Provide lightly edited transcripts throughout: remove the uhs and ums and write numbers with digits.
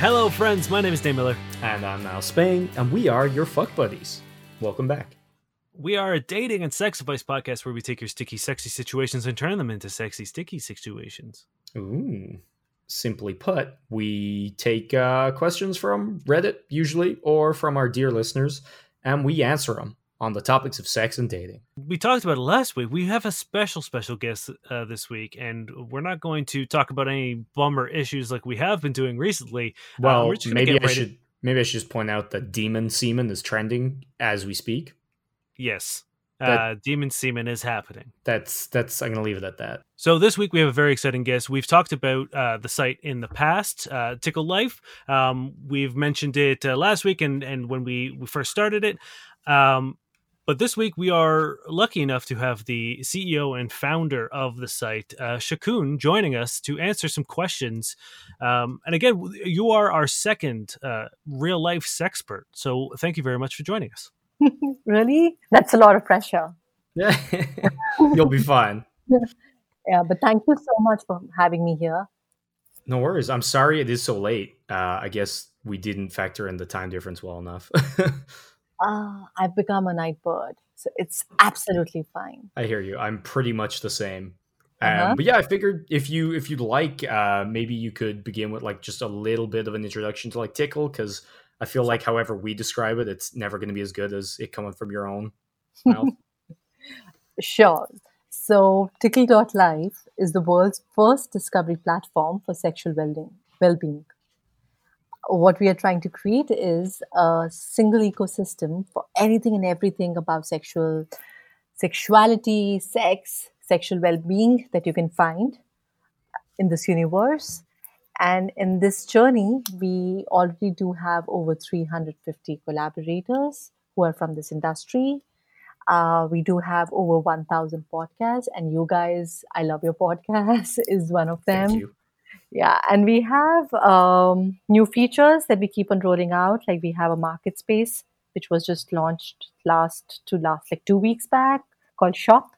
Hello friends, my name is Dane Miller. And I'm Al Spain, and we are your fuck buddies. Welcome back. We are a dating and sex advice podcast where we take your sticky, sexy situations and turn them into sexy, sticky situations. Ooh. Simply put, we take questions from Reddit, usually, or from our dear listeners, and we answer them on the topics of sex and dating. We talked about it last week. We have a special guest this week, and we're not going to talk about any bummer issues like we have been doing recently. Well, maybe I should just point out that demon semen is trending as we speak. Yes. Demon semen is happening. That's. I'm going to leave it at that. So this week we have a very exciting guest. We've talked about the site in the past, Tickle Life. We've mentioned it last week and when we first started it. But this week we are lucky enough to have the CEO and founder of the site, Shakun, joining us to answer some questions. And again, you are our second real life sexpert. So thank you very much for joining us. Really? That's a lot of pressure. You'll be fine. Yeah, but thank you so much for having me here. No worries. I'm sorry it is so late. I guess we didn't factor in the time difference well enough. I've become a night bird, so it's absolutely fine. I hear you. I'm pretty much the same. But yeah, I figured if you'd like, maybe you could begin with like just a little bit of an introduction to like Tickle, because I feel like however we describe it, it's never going to be as good as it coming from your own mouth. Sure. So Tickle.life is the world's first discovery platform for sexual well-being. What we are trying to create is a single ecosystem for anything and everything about sexuality, sex, sexual well-being that you can find in this universe. And in this journey, we already do have over 350 collaborators who are from this industry. We do have over 1,000 podcasts, and you guys, I love your podcast, is one of them. Thank you. Yeah, and we have new features that we keep on rolling out. Like we have a market space, which was just launched like 2 weeks back, called Shop.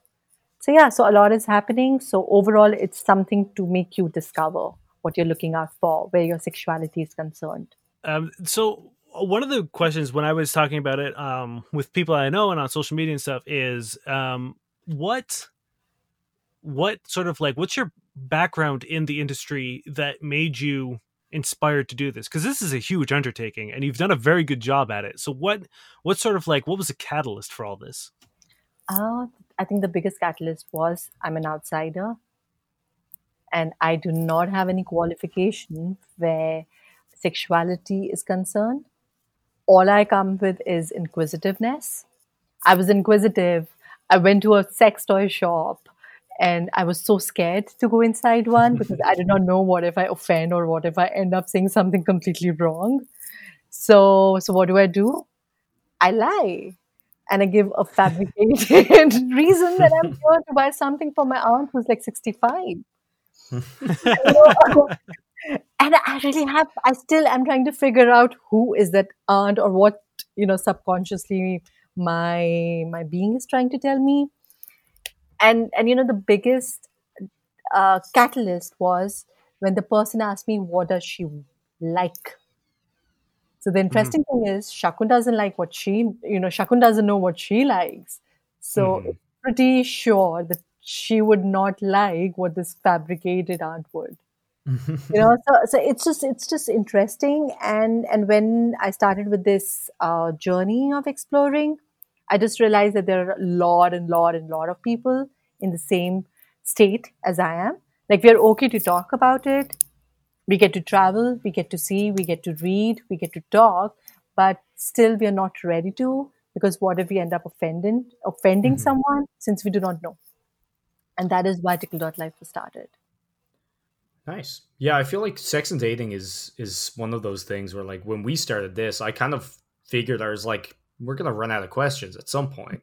So yeah, so a lot is happening. So overall, it's something to make you discover what you're looking out for, where your sexuality is concerned. So one of the questions when I was talking about it with people I know and on social media and stuff is what sort of like, what's your background in the industry that made you inspired to do this? Because this is a huge undertaking and you've done a very good job at it. So what sort of like, what was the catalyst for all this? I think the biggest catalyst was I'm an outsider. And I do not have any qualification where sexuality is concerned. All I come with is inquisitiveness. I was inquisitive. I went to a sex toy shop and I was so scared to go inside one because I did not know what if I offend or what if I end up saying something completely wrong. So what do? I lie. And I give a fabricated reason that I'm here to buy something for my aunt who's like 65. And I still am trying to figure out who is that aunt or what, subconsciously my being is trying to tell me. And the biggest catalyst was when the person asked me, what does she like? So the interesting thing is Shakun doesn't know what she likes. So it's pretty sure that she would not like what this fabricated art would. So it's just interesting. And when I started with this journey of exploring, I just realized that there are a lot and lot and lot of people in the same state as I am. Like, we are okay to talk about it. We get to travel, we get to see, we get to read, we get to talk, but still we are not ready to, because what if we end up offending someone, since we do not know? And that is why Tickle.life was started. Nice. Yeah, I feel like sex and dating is one of those things where, like, when we started this, I kind of figured I was like, we're going to run out of questions at some point,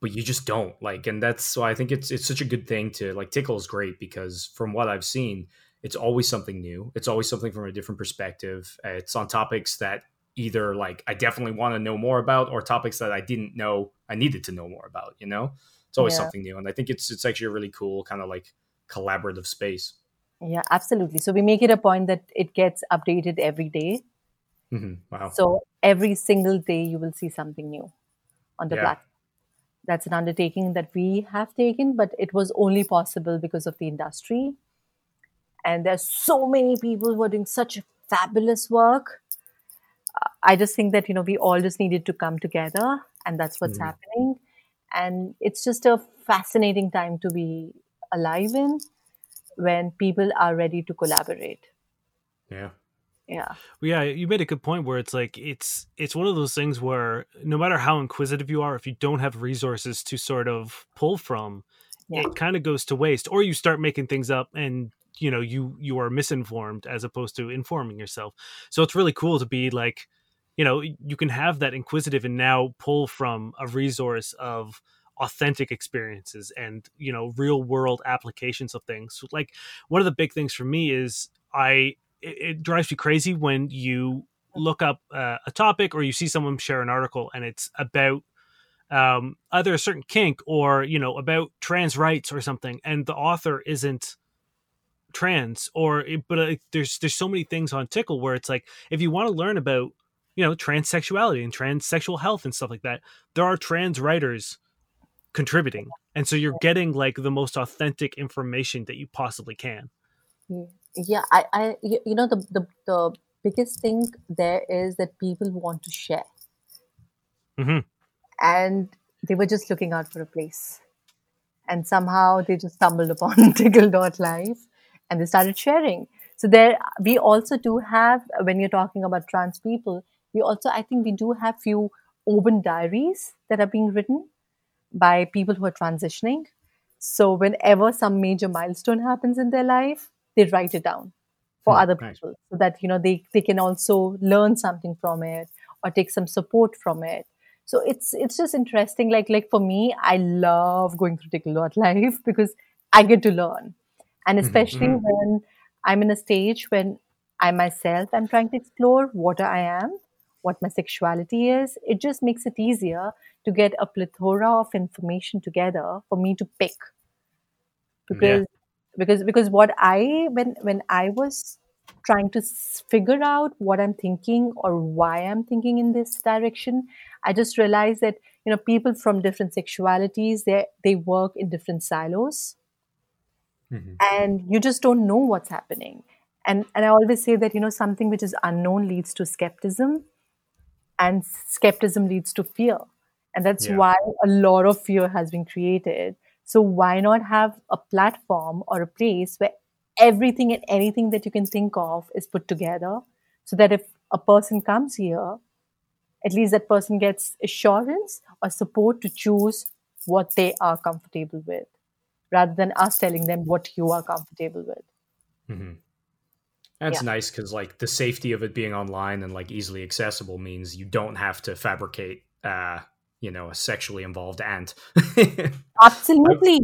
but you just don't. Like, and that's why I think it's such a good thing to, like, Tickle is great, because from what I've seen, it's always something new. It's always something from a different perspective. It's on topics that either, like, I definitely want to know more about, or topics that I didn't know I needed to know more about, It's always something new. And I think it's actually a really cool kind of like collaborative space. Yeah, absolutely. So we make it a point that it gets updated every day. Mm-hmm. Wow. So every single day you will see something new on the platform. That's an undertaking that we have taken, but it was only possible because of the industry. And there's so many people who are doing such fabulous work. I just think that, you know, we all just needed to come together, and that's what's happening. And it's just a fascinating time to be alive in when people are ready to collaborate. Yeah. Yeah. Well, yeah, you made a good point where it's like it's one of those things where no matter how inquisitive you are, if you don't have resources to sort of pull from, it kind of goes to waste, or you start making things up and, you know, you are misinformed as opposed to informing yourself. So it's really cool to be like, you know, you can have that inquisitive and now pull from a resource of authentic experiences and, you know, real world applications of things. Like one of the big things for me is it drives you crazy when you look up a topic or you see someone share an article and it's about either a certain kink or, you know, about trans rights or something. And the author isn't trans but there's so many things on Tickle where it's like, if you want to learn about, you know, transsexuality and transsexual health and stuff like that, there are trans writers contributing. And so you're getting like the most authentic information that you possibly can. Yeah. Yeah, I you know, the biggest thing there is that people want to share. Mm-hmm. And they were just looking out for a place. And somehow they just stumbled upon Tickle.life and they started sharing. So there, we also do have, when you're talking about trans people, I think we do have few open diaries that are being written by people who are transitioning. So whenever some major milestone happens in their life, they write it down for other people so that, you know, they can also learn something from it or take some support from it. So it's just interesting. Like for me, I love going through Tickle.life because I get to learn. And especially when I'm in a stage when I myself am trying to explore what I am, what my sexuality is, it just makes it easier to get a plethora of information together for me to pick. Because when I was trying to figure out what I'm thinking or why I'm thinking in this direction, I just realized that, you know, people from different sexualities, they work in different silos, and you just don't know what's happening. And I always say that, you know, something which is unknown leads to skepticism, and skepticism leads to fear, and that's why a lot of fear has been created. So why not have a platform or a place where everything and anything that you can think of is put together, so that if a person comes here, at least that person gets assurance or support to choose what they are comfortable with, rather than us telling them what you are comfortable with. Mm-hmm. That's nice, because like the safety of it being online and like easily accessible means you don't have to fabricate you know, a sexually involved ant. Absolutely.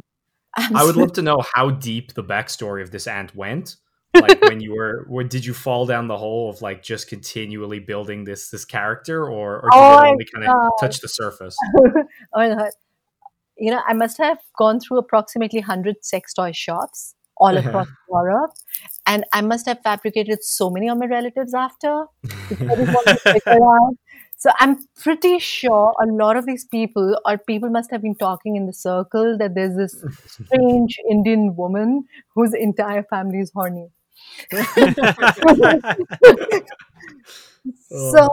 I would love to know how deep the backstory of this ant went. Like did you fall down the hole of like just continually building this character, or did it only kind of touch the surface? You know, I must have gone through approximately 100 sex toy shops all across Europe, and I must have fabricated so many of my relatives after. So I'm pretty sure a lot of these people must have been talking in the circle that there's this strange Indian woman whose entire family is horny. So,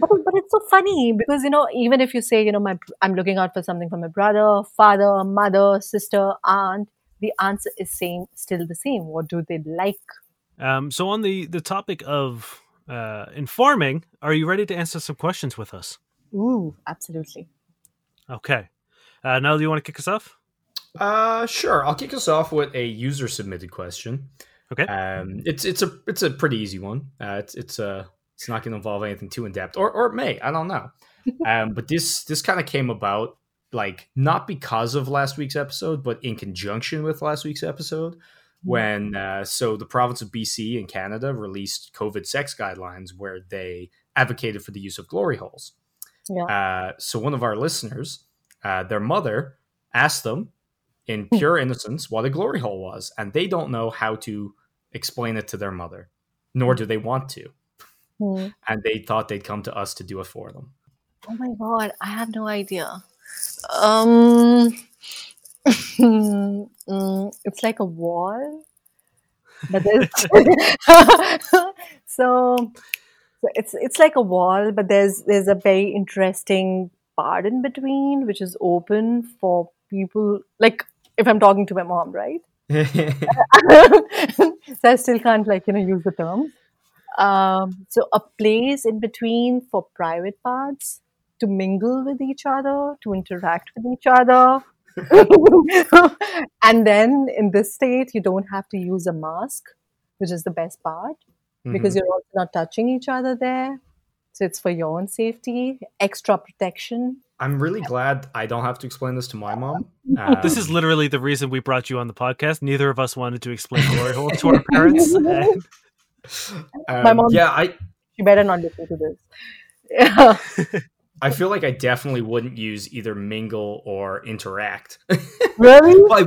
but it's so funny because, you know, even if you say, you know, I'm looking out for something for my brother, father, mother, sister, aunt, the answer is still the same. What do they like? So on the topic of... informing, are you ready to answer some questions with us? Ooh, absolutely. Okay. Niall, do you want to kick us off? Sure. I'll kick us off with a user submitted question. Okay. It's a pretty easy one. It's not going to involve anything too in depth, or it may. I don't know. But this kind of came about like not because of last week's episode, but in conjunction with last week's episode. When so the province of BC in Canada released COVID sex guidelines where they advocated for the use of glory holes. So one of our listeners, their mother asked them in pure innocence what a glory hole was, and they don't know how to explain it to their mother, nor do they want to. And they thought they'd come to us to do it for them. Oh my God, I had no idea. It's like a wall. But so it's like a wall, but there's a very interesting part in between, which is open for people. Like if I'm talking to my mom, right? So I still can't use the term. So a place in between for private parts to mingle with each other, to interact with each other. And then in this state, you don't have to use a mask, which is the best part, because you're also not touching each other there. So it's for your own safety, extra protection. I'm really glad I don't have to explain this to my mom. This is literally the reason we brought you on the podcast. Neither of us wanted to explain glory hole to our parents. My mom, she better not listen to this. Yeah. I feel like I definitely wouldn't use either mingle or interact. Really?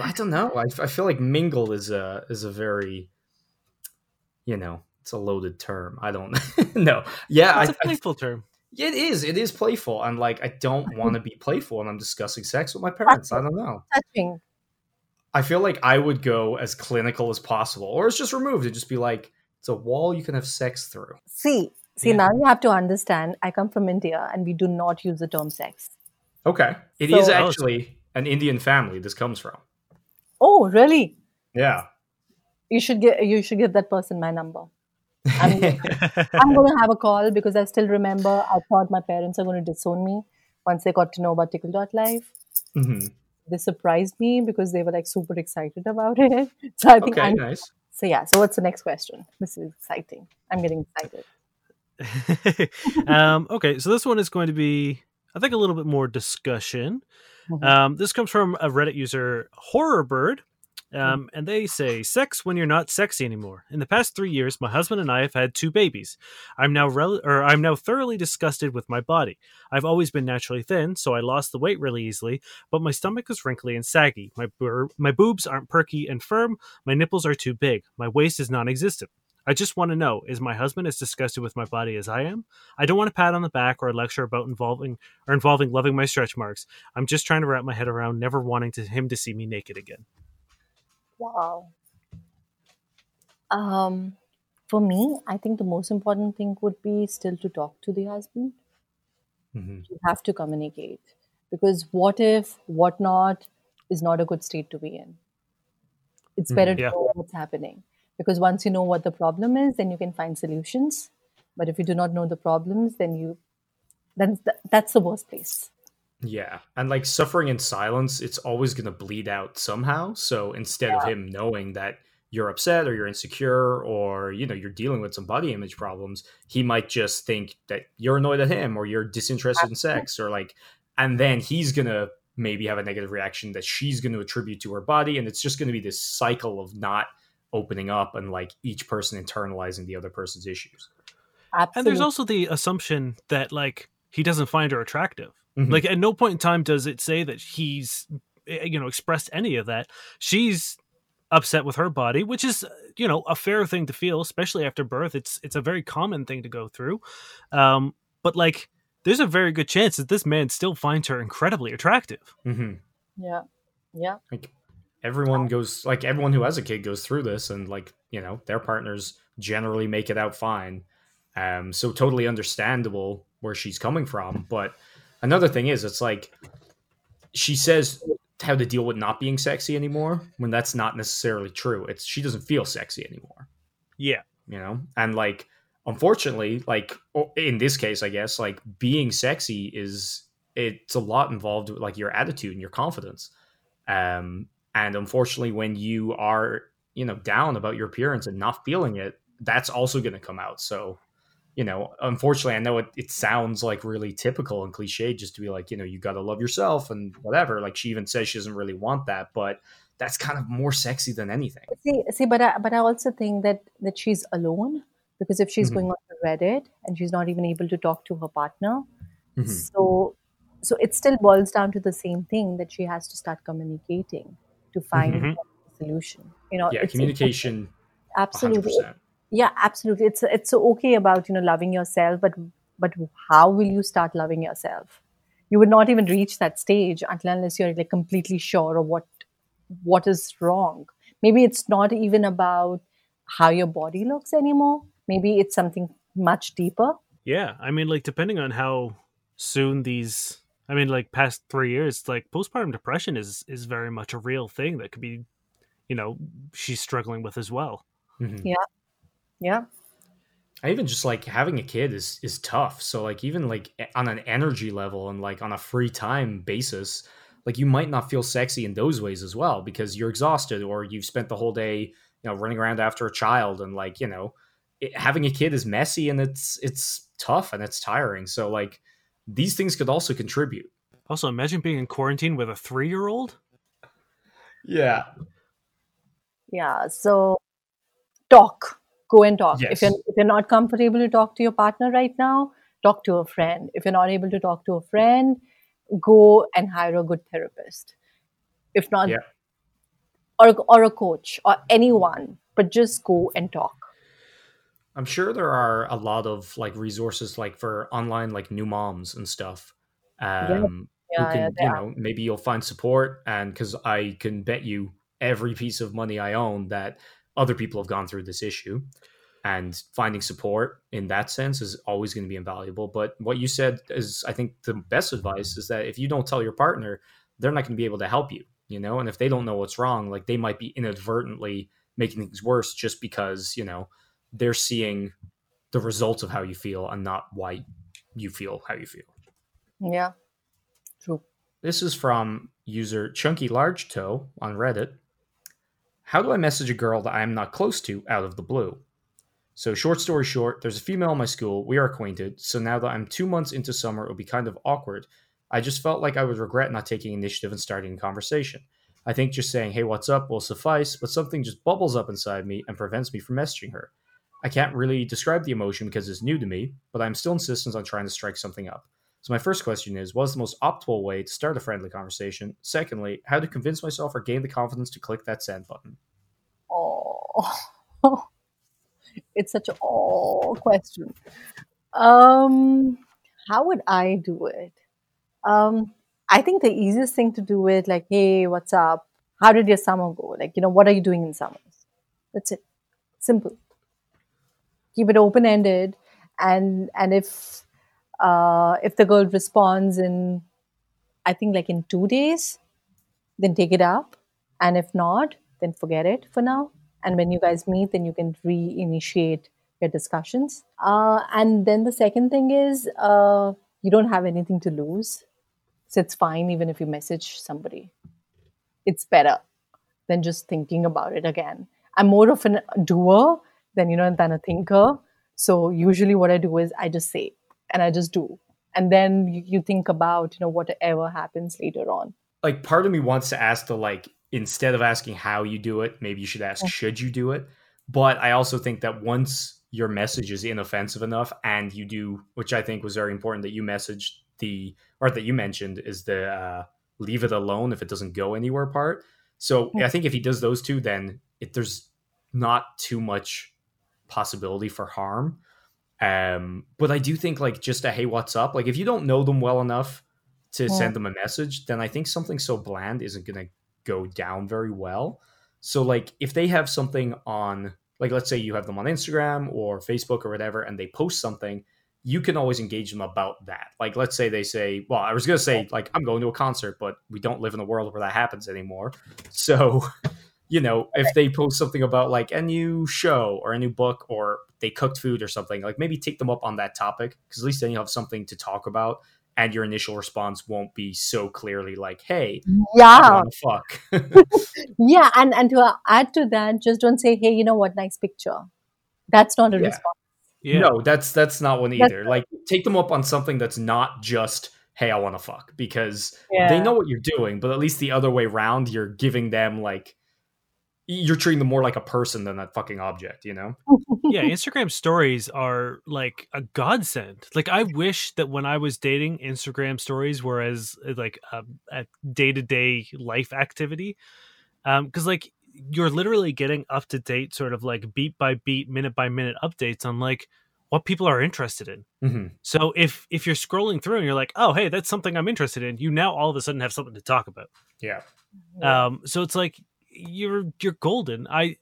I don't know. I feel like mingle is a very, it's a loaded term. I don't know. Yeah, it's a playful term. Yeah, it is. It is playful. And I don't want to be playful when I'm discussing sex with my parents. I don't know. Touching. I feel like I would go as clinical as possible, or it's just removed. It'd just be like, it's a wall you can have sex through. See, now you have to understand, I come from India and we do not use the term sex. Okay. It is actually an Indian family this comes from. Oh, really? Yeah. You should give that person my number. I'm going to have a call, because I still remember I thought my parents are going to disown me once they got to know about Tickle.life. Mm-hmm. They surprised me because they were super excited about it. So I think nice. So yeah, so what's the next question? This is exciting. I'm getting excited. Okay, so this one is going to be, I think, a little bit more discussion. This comes from a Reddit user, Horrorbird, and they say, sex when you're not sexy anymore. In the past 3 years, my husband and I have had 2 babies. I'm now thoroughly disgusted with my body. I've always been naturally thin, so I lost the weight really easily, but my stomach is wrinkly and saggy. My boobs aren't perky and firm. My nipples are too big. My waist is non-existent. I just want to know, is my husband as disgusted with my body as I am? I don't want a pat on the back or a lecture about involving loving my stretch marks. I'm just trying to wrap my head around never wanting him to see me naked again. Wow. For me, I think the most important thing would be still to talk to the husband. You have to communicate, because what if, what not is not a good state to be in. It's better to know what's happening. Because once you know what the problem is, then you can find solutions. But if you do not know the problems, then that's the worst place. Yeah. And suffering in silence, it's always going to bleed out somehow. So instead of him knowing that you're upset or you're insecure or, you're dealing with some body image problems, he might just think that you're annoyed at him or you're disinterested in sex, or and then he's going to maybe have a negative reaction that she's going to attribute to her body. And it's just going to be this cycle of not opening up and each person internalizing the other person's issues. Absolutely. And there's also the assumption that he doesn't find her attractive. At no point in time does it say that he's expressed any of that. She's upset with her body, which is a fair thing to feel, especially after birth. It's a very common thing to go through. But there's a very good chance that this man still finds her incredibly attractive. Yeah. Everyone who has a kid goes through this, and their partners generally make it out fine. So totally understandable where she's coming from. But another thing is, it's she says how to deal with not being sexy anymore, when that's not necessarily true. It's she doesn't feel sexy anymore. Yeah. And unfortunately, in this case, I guess, being sexy it's a lot involved with your attitude and your confidence. And unfortunately, when you are, down about your appearance and not feeling it, that's also going to come out. So, unfortunately, I know it sounds really typical and cliche just to be you got to love yourself and whatever. She even says she doesn't really want that, but that's kind of more sexy than anything. See, but I also think that she's alone, because if she's going on to Reddit and she's not even able to talk to her partner, so So it still boils down to the same thing, that she has to start communicating to find a solution. You know, yeah, communication. Absolutely. 100%. Yeah, absolutely. It's okay about, you know, loving yourself, but how will you start loving yourself? You would not even reach that stage unless you're like completely sure of what is wrong. Maybe it's not even about how your body looks anymore. Maybe it's something much deeper. Yeah, I mean, like, depending on how soon these, I mean, like, past 3 years, like, postpartum depression is very much a real thing that could be, you know, she's struggling with as well. Mm-hmm. Yeah. Yeah. I even just like having a kid is tough. So like, even like on an energy level and like on a free time basis, like you might not feel sexy in those ways as well, because you're exhausted or you've spent the whole day, you know, running around after a child, and like, you know, having a kid is messy and it's tough and it's tiring. So like these things could also contribute. Also, imagine being in quarantine with a 3-year-old. Yeah. Yeah. So talk. Go and talk. Yes. If you're not comfortable to talk to your partner right now, talk to a friend. If you're not able to talk to a friend, go and hire a good therapist. If not, or a coach or anyone, but just go and talk. I'm sure there are a lot of like resources like for online, like new moms and stuff. Maybe you'll find support, and because I can bet you every piece of money I own that other people have gone through this issue, and finding support in that sense is always going to be invaluable. But what you said is, I think, the best advice is that if you don't tell your partner, they're not going to be able to help you, you know, and if they don't know what's wrong, like they might be inadvertently making things worse just because, you know, they're seeing the results of how you feel and not why you feel how you feel. Yeah. True. This is from user Chunky Large Toe on Reddit. How do I message a girl that I'm not close to out of the blue? So short story short, there's a female in my school. We are acquainted. So now that I'm 2 months into summer, it would be kind of awkward. I just felt like I would regret not taking initiative and starting a conversation. I think just saying, hey, what's up will suffice, but something just bubbles up inside me and prevents me from messaging her. I can't really describe the emotion because it's new to me, but I'm still insistent on trying to strike something up. So my first question is, what's the most optimal way to start a friendly conversation? Secondly, how to convince myself or gain the confidence to click that send button? Oh, it's such an oh question. How would I do it? I think the easiest thing to do it, like, hey, what's up? How did your summer go? Like, you know, what are you doing in summers? That's it. Simple. Keep it open-ended. And if the girl responds in, I think like in 2 days, then take it up. And if not, then forget it for now. And when you guys meet, then you can reinitiate your discussions. And then the second thing is, you don't have anything to lose. So it's fine even if you message somebody. It's better than just thinking about it again. I'm more of a doer than a thinker. So usually what I do is I just say, and I just do. And then you think about, you know, whatever happens later on. Like, part of me wants to ask instead of asking how you do it, maybe you should ask, should you do it? But I also think that once your message is inoffensive enough and you do, which I think was very important that you messaged that you mentioned, is the leave it alone if it doesn't go anywhere part. So I think if he does those two, then there's not too much possibility for harm. But I do think like just a, hey, what's up? Like if you don't know them well enough to send them a message, then I think something so bland isn't going to go down very well. So like if they have something on, like, let's say you have them on Instagram or Facebook or whatever, and they post something, you can always engage them about that. Like, let's say they say, well, I was going to say like, I'm going to a concert, but we don't live in a world where that happens anymore. So, you know, if they post something about like a new show or a new book or they cooked food or something, like maybe take them up on that topic, because at least then you have something to talk about and your initial response won't be so clearly like, hey, yeah, what the fuck. Yeah. And to add to that, just don't say, hey, you know what, nice picture. That's not a response. Yeah. No, that's not one either. Like take them up on something that's not just, hey, I want to fuck, because they know what you're doing, but at least the other way around, you're giving them like, you're treating them more like a person than that fucking object, you know? Yeah, Instagram stories are like a godsend. Like, I wish that when I was dating, Instagram stories were as like a day-to-day life activity. Because like you're literally getting up to date, sort of like beat by beat, minute by minute updates on like what people are interested in. Mm-hmm. So if you're scrolling through and you're like, oh, hey, that's something I'm interested in, you now all of a sudden have something to talk about. Yeah. So it's like you're golden. I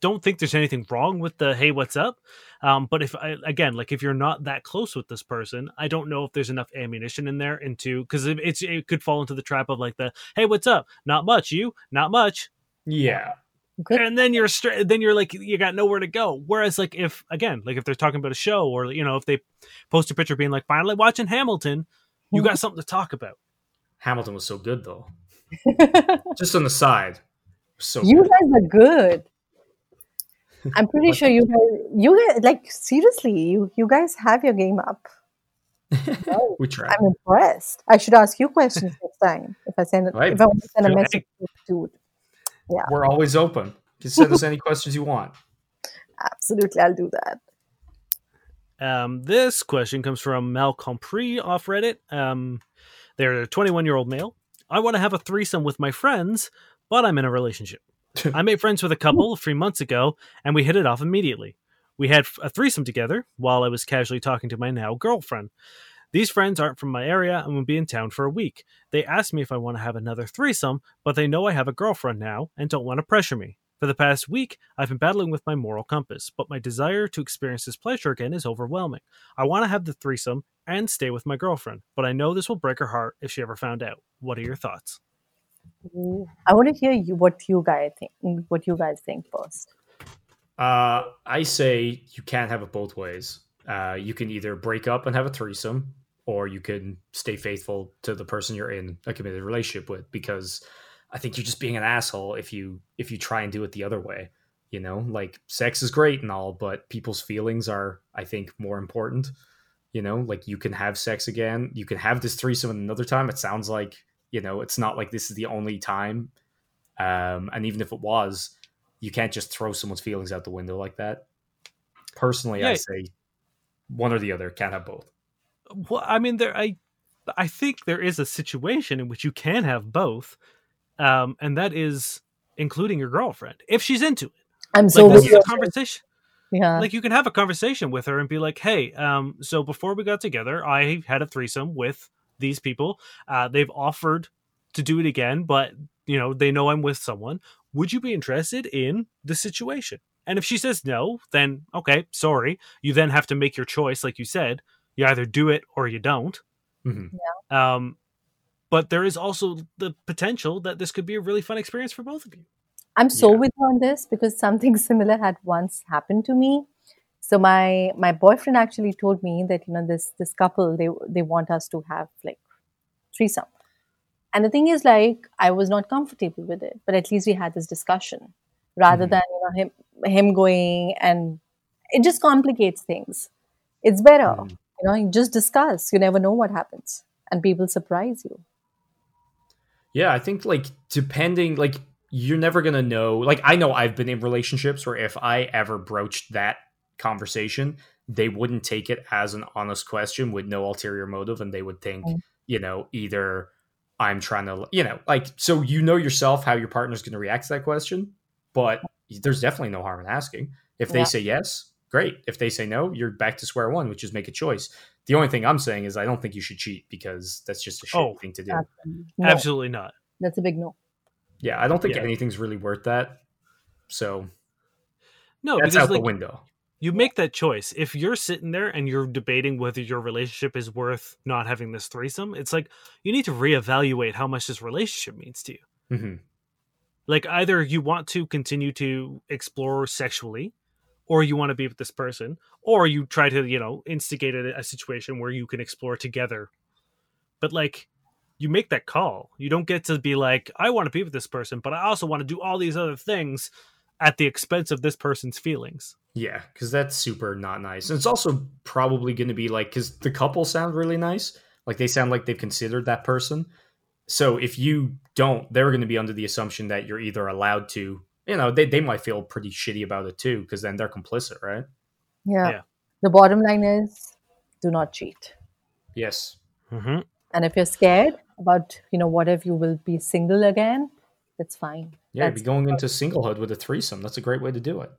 don't think there's anything wrong with the, hey, what's up? But if I, again, like if you're not that close with this person, I don't know if there's enough ammunition in there into, because it could fall into the trap of like the, hey, what's up? Not much. You, not much. Yeah. Good. And then you're like, you got nowhere to go. Whereas like, if, again, like if they're talking about a show or, you know, if they post a picture being like, finally watching Hamilton, you got something to talk about. Hamilton was so good though. Just on the side. So you good. Guys are good. I'm pretty sure you guys, like, seriously, you guys have your game up. No, we try. I'm impressed. I should ask you questions next time if I send if I want to send a message to dude. Yeah. We're always open. You can send us any questions you want. Absolutely, I'll do that. This question comes from Malcolm Pre off Reddit. They're a 21-year-old male. I want to have a threesome with my friends, but I'm in a relationship. I made friends with a couple 3 months ago, and we hit it off immediately. We had a threesome together while I was casually talking to my now girlfriend. These friends aren't from my area and will be in town for a week. They asked me if I want to have another threesome, but they know I have a girlfriend now and don't want to pressure me. For the past week, I've been battling with my moral compass, but my desire to experience this pleasure again is overwhelming. I want to have the threesome and stay with my girlfriend, but I know this will break her heart if she ever found out. What are your thoughts? I want to hear what you guys think first. I say you can't have it both ways. You can either break up and have a threesome, or you can stay faithful to the person you're in a committed relationship with, because I think you're just being an asshole if you try and do it the other way. You know, like, sex is great and all, but people's feelings are, I think, more important. You know, like, you can have sex again. You can have this threesome another time. It sounds like, you know, it's not like this is the only time. And even if it was, you can't just throw someone's feelings out the window like that. Personally, yeah. I say one or the other. Can't have both. Well, I mean, I think there is a situation in which you can have both. And that is including your girlfriend. If she's into it. I'm so like, this is a conversation. Yeah. Like, you can have a conversation with her and be like, hey, so before we got together, I had a threesome with these people. They've offered to do it again, but you know, they know I'm with someone. Would you be interested in the situation? And if she says no, then okay, sorry. You then have to make your choice. Like you said, you either do it or you don't. Mm-hmm. Yeah. But there is also the potential that this could be a really fun experience for both of you. I'm so with you on this, because something similar had once happened to me. So my boyfriend actually told me that, you know, this couple, they want us to have like threesome. And the thing is, like, I was not comfortable with it, but at least we had this discussion rather than, you know, him going, and it just complicates things. It's better, you know, you just discuss. You never know what happens and people surprise you. Yeah, I think, like, depending, like, you're never going to know. Like, I know I've been in relationships where if I ever broached that conversation, they wouldn't take it as an honest question with no ulterior motive, and they would think, you know, either I'm trying to, you know, like, so you know yourself how your partner's going to react to that question, but there's definitely no harm in asking. If they say yes, great. If they say no, you're back to square one, which is make a choice. The only thing I'm saying is I don't think you should cheat, because that's just a shitty thing to do. No. Absolutely not. That's a big no. Yeah, I don't think anything's really worth that. So no, that's out the window. You make that choice. If you're sitting there and you're debating whether your relationship is worth not having this threesome, it's like you need to reevaluate how much this relationship means to you. Mm-hmm. Like, either you want to continue to explore sexually, or you want to be with this person, or you try to, you know, instigate a situation where you can explore together. But like, you make that call. You don't get to be like, I want to be with this person, but I also want to do all these other things at the expense of this person's feelings. Yeah, because that's super not nice. And it's also probably going to be like, because the couple sound really nice. Like, they sound like they've considered that person. So if you don't, they're going to be under the assumption that you're either allowed to, you know, they might feel pretty shitty about it too, because then they're complicit, right? Yeah. The bottom line is, do not cheat. Yes. Mm-hmm. And if you're scared about, what if you will be single again, that's fine. Yeah, you'd be going into singlehood with a threesome. That's a great way to do it.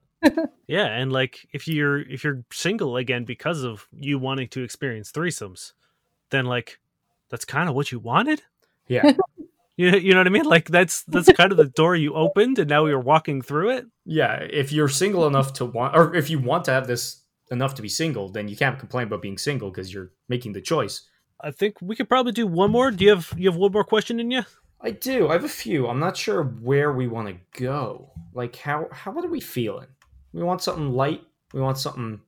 Yeah, and if you're single again because of you wanting to experience threesomes, then that's kind of what you wanted. Yeah. You know what I mean? That's kind of the door you opened, and now you're walking through it. Yeah, if you're single enough to want, or if you want to have this enough to be single, then you can't complain about being single because you're making the choice. I think we could probably do one more. Do you have one more question in you? I do. I have a few. I'm not sure where we want to go. How are we feeling? We want something light. We want something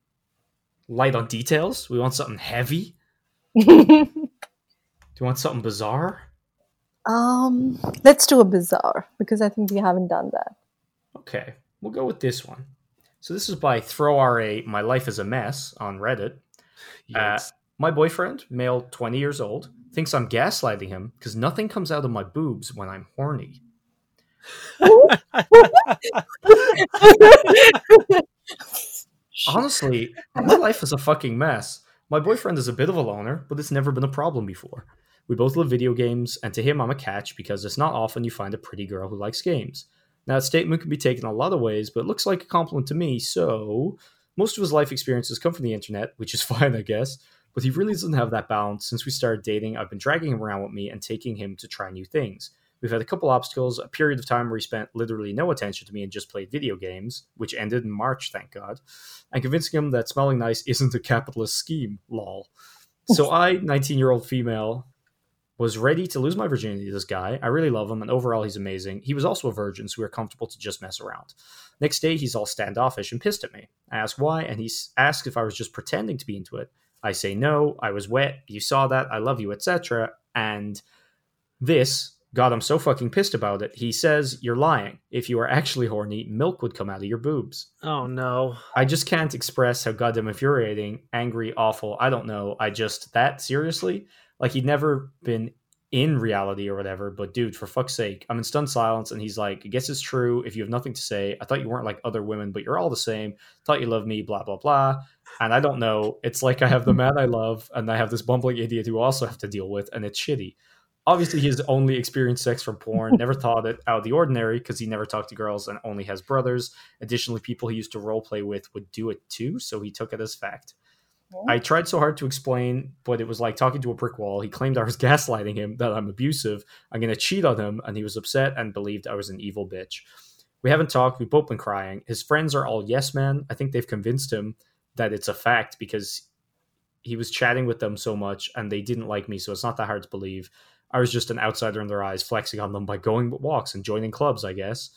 light on details. We want something heavy. Do you want something bizarre? Let's do a bizarre, because I think we haven't done that. Okay, we'll go with this one. So this is by ThrowRA, My Life is a Mess, on Reddit. Yes. My boyfriend, male, 20 years old, thinks I'm gaslighting him because nothing comes out of my boobs when I'm horny. Honestly, my life is a fucking mess. My boyfriend is a bit of a loner, but it's never been a problem before. We both love video games, and to him I'm a catch because it's not often you find a pretty girl who likes games. Now, that statement can be taken a lot of ways, but it looks like a compliment to me, so most of his life experiences come from the internet, which is fine, I guess, but he really doesn't have that balance. Since we started dating, I've been dragging him around with me and taking him to try new things. We've had a couple obstacles, a period of time where he spent literally no attention to me and just played video games, which ended in March, thank God, and convincing him that smelling nice isn't a capitalist scheme, lol. So I, 19-year-old female, was ready to lose my virginity to this guy. I really love him, and overall he's amazing. He was also a virgin, so we were comfortable to just mess around. Next day, he's all standoffish and pissed at me. I ask why, and he asks if I was just pretending to be into it. I say no, I was wet, you saw that, I love you, etc. And this, God, I'm so fucking pissed about it, he says, you're lying. If you were actually horny, milk would come out of your boobs. Oh, no. I just can't express how goddamn infuriating, angry, awful, I don't know, that seriously? He'd never been in reality or whatever, but dude, for fuck's sake, I'm in stunned silence, and he's like, I guess it's true, if you have nothing to say, I thought you weren't like other women, but you're all the same, thought you loved me, blah, blah, blah, and I don't know, it's like I have the man I love, and I have this bumbling idiot who I also have to deal with, and it's shitty. Obviously, he's only experienced sex from porn, never thought it out of the ordinary, because he never talked to girls and only has brothers. Additionally, people he used to roleplay with would do it too, so he took it as fact. I tried so hard to explain, but it was like talking to a brick wall. He claimed I was gaslighting him, that I'm abusive, I'm going to cheat on him, and he was upset and believed I was an evil bitch. We haven't talked. We've both been crying. His friends are all yes men. I think they've convinced him that it's a fact because he was chatting with them so much and they didn't like me, so it's not that hard to believe. I was just an outsider in their eyes, flexing on them by going walks and joining clubs, I guess.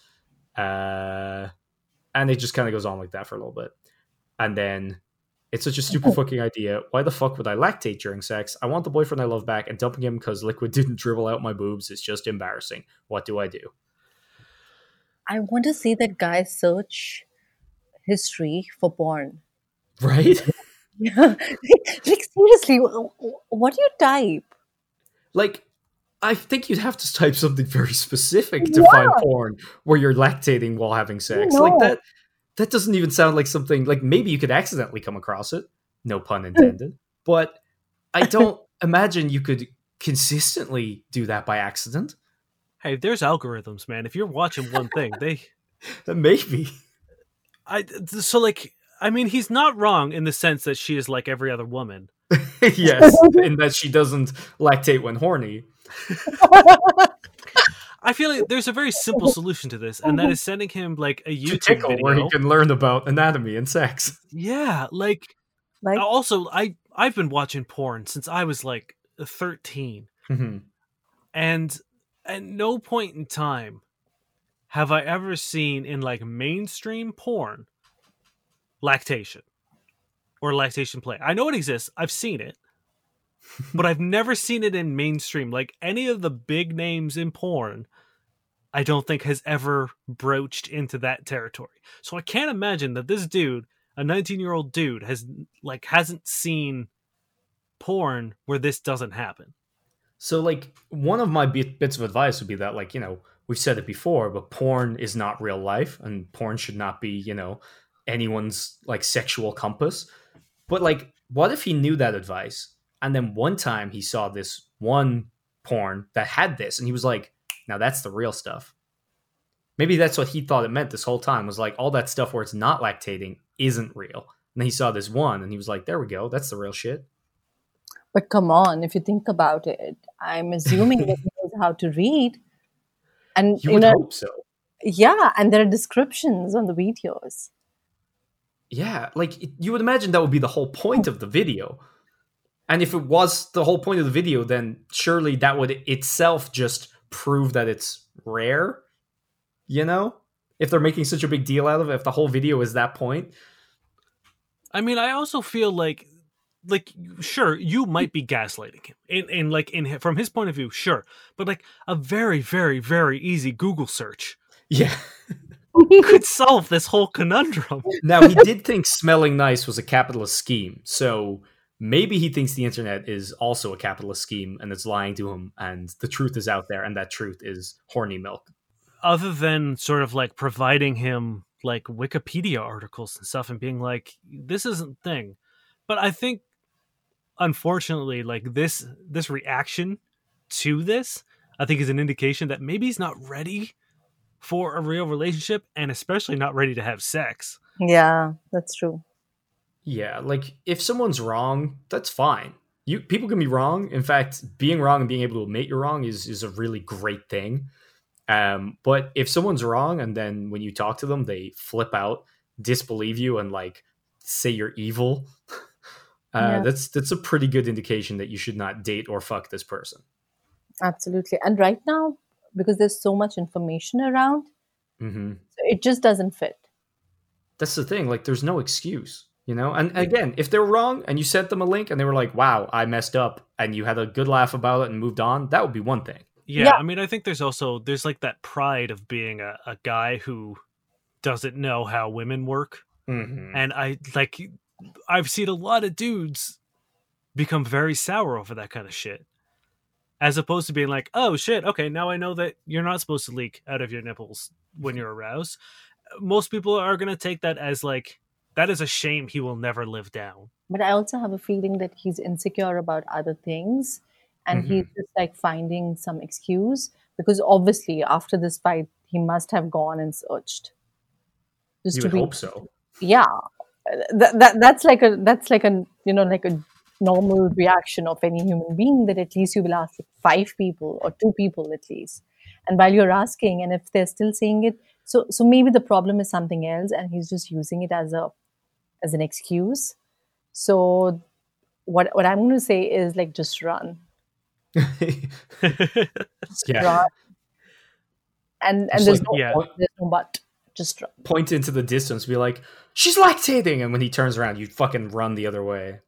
And it just kind of goes on like that for a little bit. And then... It's such a stupid fucking idea. Why the fuck would I lactate during sex? I want the boyfriend I love back, and dumping him because liquid didn't dribble out my boobs is just embarrassing. What do I do? I want to see that guy's search history for porn. Right? Yeah. Seriously, what do you type? I think you'd have to type something very specific to find porn where you're lactating while having sex. No. That doesn't even sound like something, maybe you could accidentally come across it, no pun intended, but I don't imagine you could consistently do that by accident. Hey, there's algorithms, man. If you're watching one thing, maybe. He's not wrong in the sense that she is like every other woman. Yes, in that she doesn't lactate when horny. I feel like there's a very simple solution to this, and that is sending him a YouTube Tickle video where he can learn about anatomy and sex. Yeah, also I've been watching porn since I was 13, mm-hmm. And at no point in time have I ever seen in mainstream porn lactation or lactation play. I know it exists. I've seen it. But I've never seen it in mainstream. Any of the big names in porn, I don't think has ever broached into that territory. So I can't imagine that this dude, a 19-year-old dude, has hasn't seen porn where this doesn't happen. So one of my bits of advice would be that we've said it before, but porn is not real life, and porn should not be anyone's like sexual compass. But like, what if he knew that advice? And then one time he saw this one porn that had this and he was like, now that's the real stuff. Maybe that's what he thought it meant this whole time, was like all that stuff where it's not lactating isn't real. And then he saw this one and he was like, there we go. That's the real shit. But come on, if you think about it, I'm assuming that he knows how to read. And you would hope so. Yeah, and there are descriptions on the videos. Yeah, like you would imagine that would be the whole point of the video. And if it was the whole point of the video, then surely that would itself just prove that it's rare. You know, if they're making such a big deal out of it, if the whole video is that point. I mean, I also feel like, sure, you might be gaslighting him and like in from his point of view, sure. But like a very, very, very easy Google search. Yeah. Could solve this whole conundrum. Now, he did think smelling nice was a capitalist scheme. So maybe he thinks the internet is also a capitalist scheme and it's lying to him. And the truth is out there. And that truth is horny milk. Other than sort of like providing him like Wikipedia articles and stuff and being like, this isn't a thing. But I think, unfortunately, like this reaction to this, I think is an indication that maybe he's not ready for a real relationship, and especially not ready to have sex. Yeah, that's true. Yeah, like if someone's wrong, that's fine. People can be wrong. In fact, being wrong and being able to admit you're wrong is a really great thing. But if someone's wrong and then when you talk to them, they flip out, disbelieve you, and like say you're evil, yeah. That's a pretty good indication that you should not date or fuck this person. Absolutely. And right now, because there's so much information around, mm-hmm. It just doesn't fit. That's the thing. Like, there's no excuse, you know? And again, if they're wrong and you sent them a link and they were like, wow, I messed up, and you had a good laugh about it and moved on, that would be one thing. Yeah. I mean, I think there's like that pride of being a guy who doesn't know how women work. Mm-hmm. And I've seen a lot of dudes become very sour over that kind of shit. As opposed to being like, oh shit, okay, now I know that you're not supposed to leak out of your nipples when you're aroused. Most people are going to take that as like, that is a shame he will never live down. But I also have a feeling that he's insecure about other things. And mm-hmm. he's just like finding some excuse. Because obviously after this fight, he must have gone and searched. Just you to would hope so. Yeah. That's like a, you know, like a normal reaction of any human being, that at least you will ask like 5 people or 2 people at least. And while you're asking, and if they're still saying it, so maybe the problem is something else and he's just using it as an excuse. So what I'm going to say is like, just run. Yeah. Run. And there's, like, no, yeah. There's no but. Just run. Point into the distance, be like, she's lactating. And when he turns around, you fucking run the other way.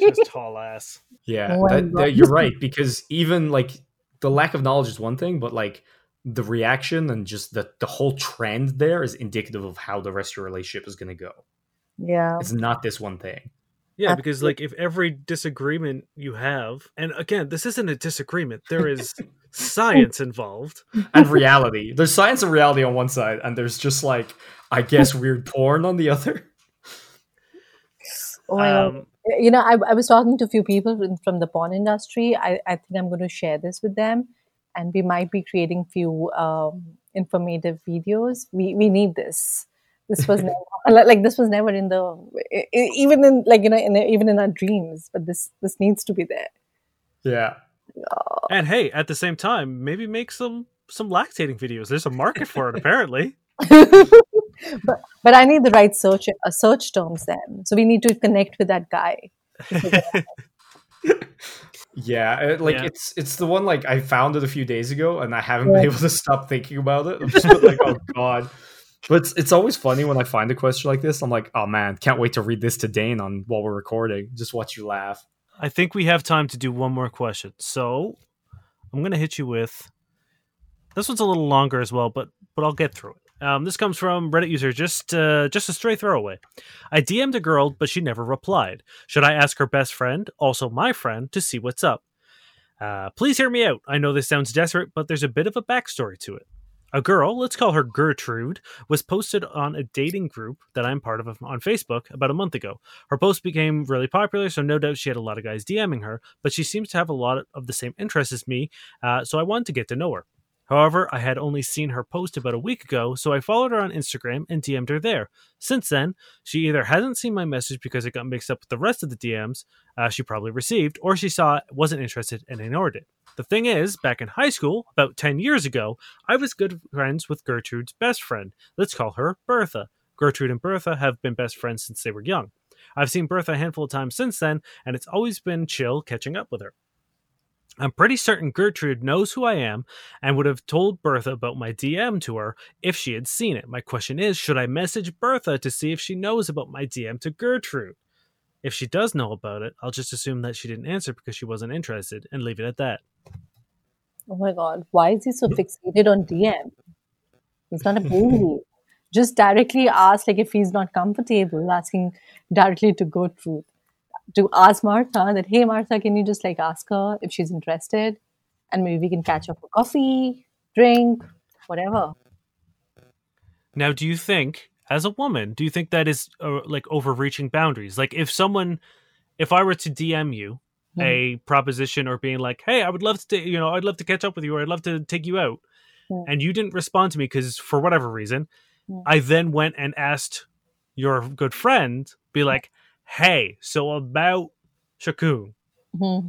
Just tall ass. Yeah, you're right, because even like the lack of knowledge is one thing, but like the reaction and just the whole trend there is indicative of how the rest of your relationship is going to go. Yeah, it's not this one thing. Yeah, because like if every disagreement you have, and again, this isn't a disagreement, there is science involved and reality. There's science and reality on one side, and there's just like, I guess, weird porn on the other. You know, I was talking to a few people from the porn industry. I think I'm going to share this with them, and we might be creating a few informative videos. We need this. This was never, like this was never in the even in like you know in, even in our dreams, but this needs to be there. Yeah. And hey, at the same time, maybe make some lactating videos. There's a market for it, apparently. But I need the right search terms then. So we need to connect with that guy. Yeah, like yeah. It's the one like I found it a few days ago, and I haven't been able to stop thinking about it. I'm just like, oh god. But it's always funny when I find a question like this. I'm like, oh man, can't wait to read this to Dane while we're recording. Just watch you laugh. I think we have time to do one more question, so I'm gonna hit you with this one's a little longer as well, but I'll get through it. This comes from Reddit user, just a stray throwaway. I DM'd a girl, but she never replied. Should I ask her best friend, also my friend, to see what's up? Please hear me out. I know this sounds desperate, but there's a bit of a backstory to it. A girl, let's call her Gertrude, was posted on a dating group that I'm part of on Facebook about a month ago. Her post became really popular, so no doubt she had a lot of guys DMing her, but she seems to have a lot of the same interests as me, so I wanted to get to know her. However, I had only seen her post about a week ago, so I followed her on Instagram and DM'd her there. Since then, she either hasn't seen my message because it got mixed up with the rest of the DMs she probably received, or she saw it, wasn't interested, and ignored it. The thing is, back in high school, about 10 years ago, I was good friends with Gertrude's best friend. Let's call her Bertha. Gertrude and Bertha have been best friends since they were young. I've seen Bertha a handful of times since then, and it's always been chill catching up with her. I'm pretty certain Gertrude knows who I am and would have told Bertha about my DM to her if she had seen it. My question is, should I message Bertha to see if she knows about my DM to Gertrude? If she does know about it, I'll just assume that she didn't answer because she wasn't interested and leave it at that. Oh my God, why is he so fixated on DM? He's not a bully. Just directly ask, like if he's not comfortable asking directly to Gertrude. To ask Martha that, hey, Martha, can you just like ask her if she's interested? And maybe we can catch up for coffee, drink, whatever. Now, do you think, as a woman, do you think that is like overreaching boundaries? Like if I were to DM you a proposition or being like, hey, I would love to, I'd love to catch up with you or I'd love to take you out. And you didn't respond to me because for whatever reason, I then went and asked your good friend, be like, hey, so about Shakun, do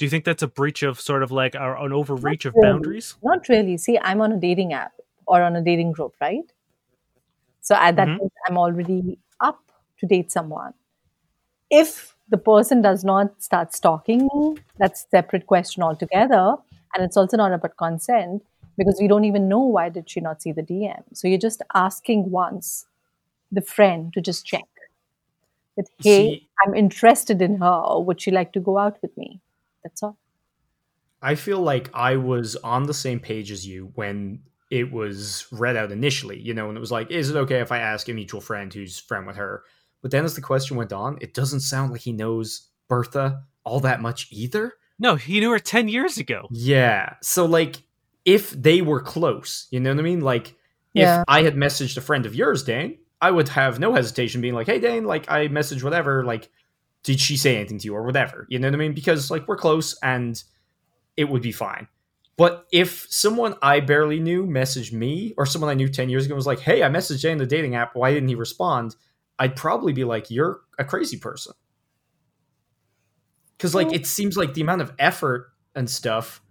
you think that's a breach of sort of like an overreach of boundaries? Not really. See, I'm on a dating app or on a dating group, right? So at that point, I'm already up to date someone. If the person does not start stalking me, that's a separate question altogether. And it's also not about consent because we don't even know why did she not see the DM. So you're just asking once the friend to just check. That, hey, I'm interested in her, or would she like to go out with me? That's all. I feel like I was on the same page as you when it was read out initially, and it was like, is it okay if I ask a mutual friend who's friend with her? But then as the question went on, it doesn't sound like he knows Bertha all that much either. No, he knew her 10 years ago. Yeah. So like, if they were close, you know what I mean? Like, if I had messaged a friend of yours, Dane, I would have no hesitation being like, hey, Dane, like I message whatever, like, did she say anything to you or whatever? You know what I mean? Because like we're close and it would be fine. But if someone I barely knew messaged me or someone I knew 10 years ago was like, hey, I messaged Dane in the dating app. Why didn't he respond? I'd probably be like, you're a crazy person. Because like, it seems like the amount of effort and stuff,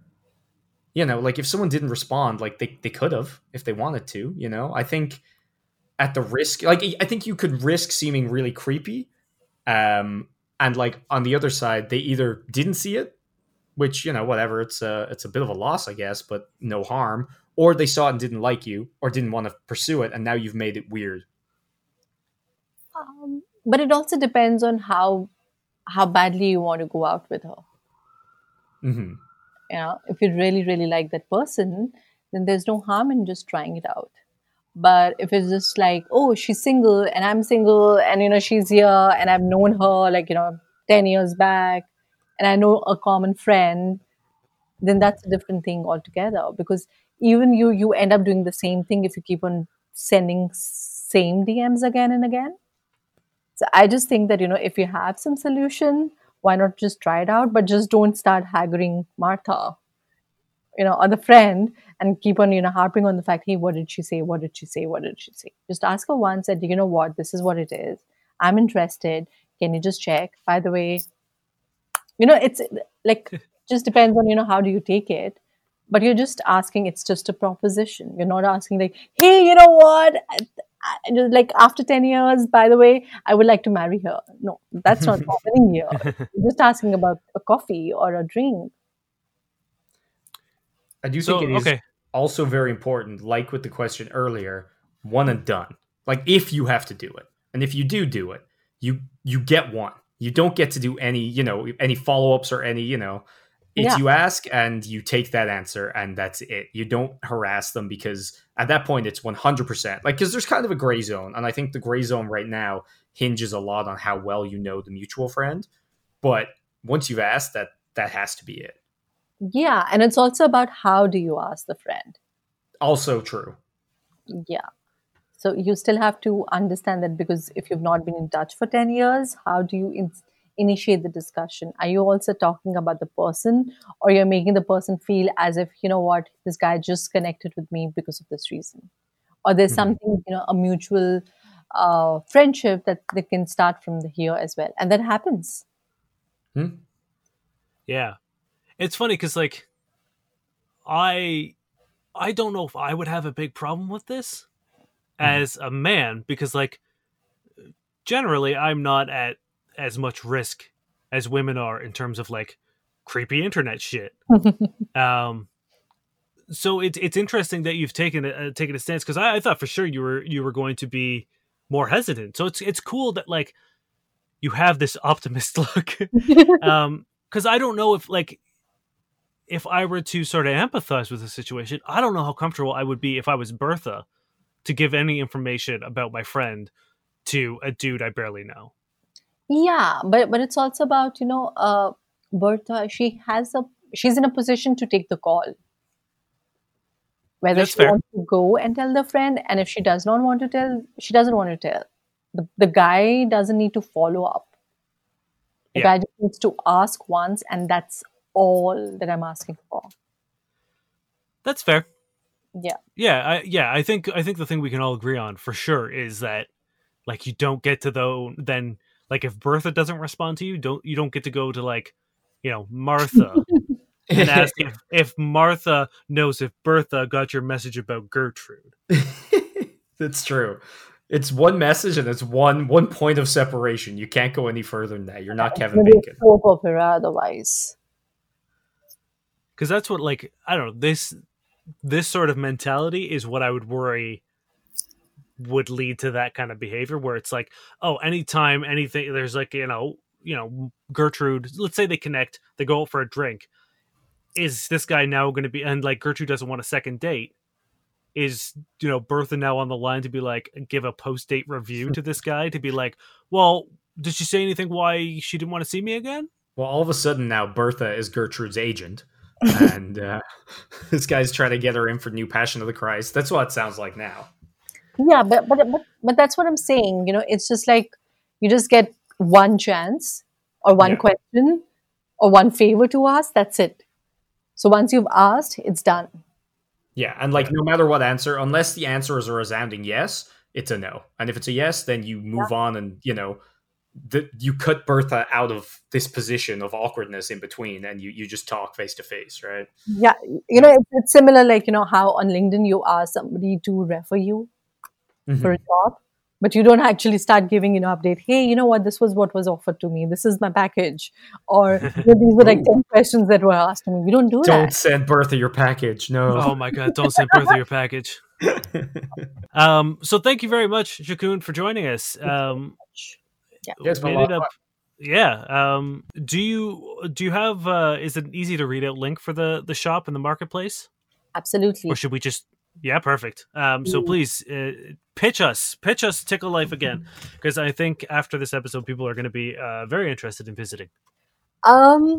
like if someone didn't respond, like they could have if they wanted to, I think at the risk, like I think you could risk seeming really creepy, and like on the other side, they either didn't see it, which whatever, it's a bit of a loss, I guess, but no harm, or they saw it and didn't like you, or didn't want to pursue it, and now you've made it weird. But it also depends on how badly you want to go out with her. If you really, really like that person, then there's no harm in just trying it out. But if it's just like, oh, she's single and I'm single and, she's here and I've known her like, 10 years back and I know a common friend, then that's a different thing altogether. Because even you end up doing the same thing if you keep on sending same DMs again and again. So I just think that, if you have some solution, why not just try it out? But just don't start haggling Martha, or the friend, and keep on, harping on the fact, hey, what did she say? What did she say? What did she say? Just ask her once and you know what? This is what it is. I'm interested. Can you just check? By the way, it's like, just depends on, how do you take it? But you're just asking, it's just a proposition. You're not asking like, hey, you know what? Like after 10 years, by the way, I would like to marry her. No, that's not happening here. You're just asking about a coffee or a drink. I do think it is also very important, like with the question earlier, one and done. Like if you have to do it, and if you do it, you get one. You don't get to do any, any follow-ups or any, it's you ask and you take that answer and that's it. You don't harass them because at that point it's 100%. Like, because there's kind of a gray zone. And I think the gray zone right now hinges a lot on how well you know the mutual friend. But once you've asked, that has to be it. Yeah, and it's also about how do you ask the friend. Also true. Yeah. So you still have to understand that, because if you've not been in touch for 10 years, how do you initiate the discussion? Are you also talking about the person, or you're making the person feel as if, you know what, this guy just connected with me because of this reason? Or there's something, you know, a mutual friendship that they can start from here as well. And that happens. Hmm? Yeah. It's funny because, like, I don't know if I would have a big problem with this as a man, because, like, generally I'm not at as much risk as women are in terms of, like, creepy internet shit. So it's interesting that you've taken a stance, because I thought for sure you were going to be more hesitant. So it's cool that, like, you have this optimist look, because I don't know if, like, if I were to sort of empathize with the situation, I don't know how comfortable I would be if I was Bertha to give any information about my friend to a dude I barely know. Yeah, but it's also about, you know, Bertha. She's in a position to take the call. Whether That's she fair. Wants to go and tell the friend, and if she does not want to tell, she doesn't want to tell. The guy doesn't need to follow up. The guy just needs to ask once, and that's all that I'm asking for. That's fair. Yeah. Yeah. I think the thing we can all agree on for sure is that, like, you don't get to then, like, if Bertha doesn't respond to you, you don't get to go to, like, you know, Martha. And ask if Martha knows if Bertha got your message about Gertrude. That's true. It's one message, and it's one point of separation. You can't go any further than that. You're not Kevin Bacon. Soap opera otherwise. Because that's what, like, I don't know, this sort of mentality is what I would worry would lead to that kind of behavior, where it's like, oh, anytime, anything, there's, like, you know, Gertrude, let's say they connect, they go out for a drink. Is this guy now going to be, and, like, Gertrude doesn't want a second date? Is, you know, Bertha now on the line to be like, give a post-date review to this guy to be like, well, did she say anything why she didn't want to see me again? Well, all of a sudden now Bertha is Gertrude's agent, and this guy's trying to get her in for New Passion of the Christ. That's what it sounds like now. Yeah, but that's what I'm saying. You know, it's just like you just get one chance or one question or one favor to ask. That's it. So once you've asked, it's done. Yeah, and, like, no matter what answer, unless the answer is a resounding yes, it's a no. And if it's a yes, then you move on, and, you know, you cut Bertha out of this position of awkwardness in between, and you just talk face to face, right? Yeah, you know, it's similar, like, you know, how on LinkedIn you ask somebody to refer you for a job, but you don't actually start giving, you know, update. Hey, you know what? This was what was offered to me. This is my package. Or, you know, these were like 10 questions that were asked to me. We don't do that. Don't send Bertha your package. No. Oh my God. Don't send Bertha your package. So thank you very much, Shakun, for joining us. Do you have, is it an easy to read out link for the shop and the marketplace? Absolutely. Or should we just, yeah, perfect. So please pitch us Tickle Life again, because I think after this episode, people are going to be very interested in visiting. So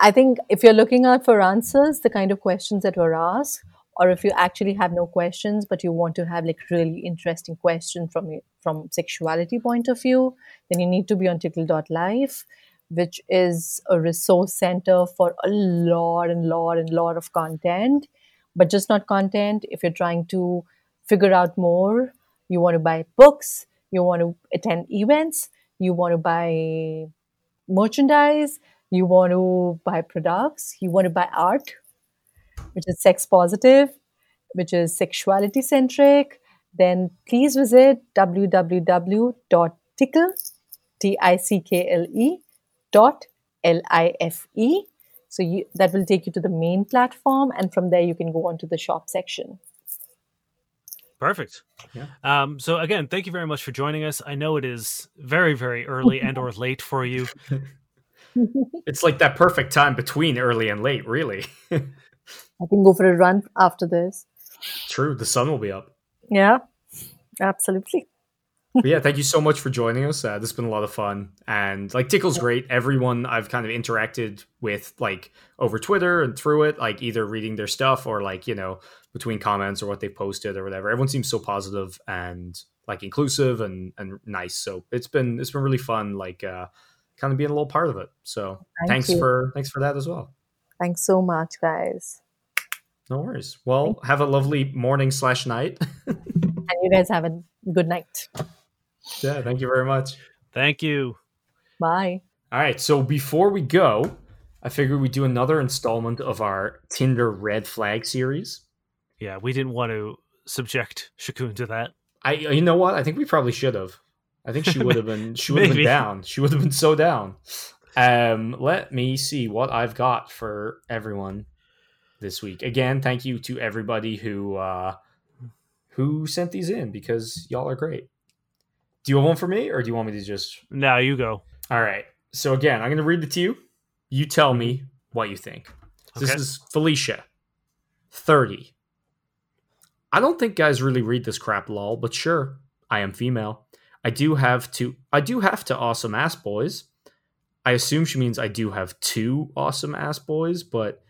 I think if you're looking out for answers, the kind of questions that were asked, or if you actually have no questions, but you want to have, like, really interesting questions from sexuality point of view, then you need to be on Tickle.life, which is a resource center for a lot and lot and lot of content. But just not content. If you're trying to figure out more, you want to buy books, you want to attend events, you want to buy merchandise, you want to buy products, you want to buy art, which is sex positive, which is sexuality centric, then please visit www.tickle.life. So that will take you to the main platform, and from there you can go on to the shop section. Perfect. Yeah. So again, thank you very much for joining us. I know it is very, very early and or late for you. It's like that perfect time between early and late, really. I can go for a run after this. True. The sun will be up. Yeah, absolutely. But yeah, thank you so much for joining us. This has been a lot of fun, and like Tickle's great. Everyone I've kind of interacted with like over Twitter and through it, like either reading their stuff or like, you know, between comments or what they posted or whatever. Everyone seems so positive and like inclusive and nice. So it's been really fun, like kind of being a little part of it. So thanks for that as well. Thanks so much, guys. No worries. Well, have a lovely morning/night. And you guys have a good night. Yeah, thank you very much. Thank you. Bye. All right, so before we go, I figured we'd do another installment of our Tinder Red Flag series. Yeah, we didn't want to subject Shakun to that. You know what? I think we probably should have. I think she would have been. She would have been down. She would have been so down. Let me see what I've got for everyone this week. Again, thank you to everybody who sent these in, because y'all are great. Do you have one for me, or do you want me to just... No, you go. All right. So again, I'm going to read it to you. You tell me what you think. Okay. This is Felicia, 30. I don't think guys really read this crap, lol, but sure, I am female. I do have to awesome ass boys. I assume she means I do have two awesome ass boys, but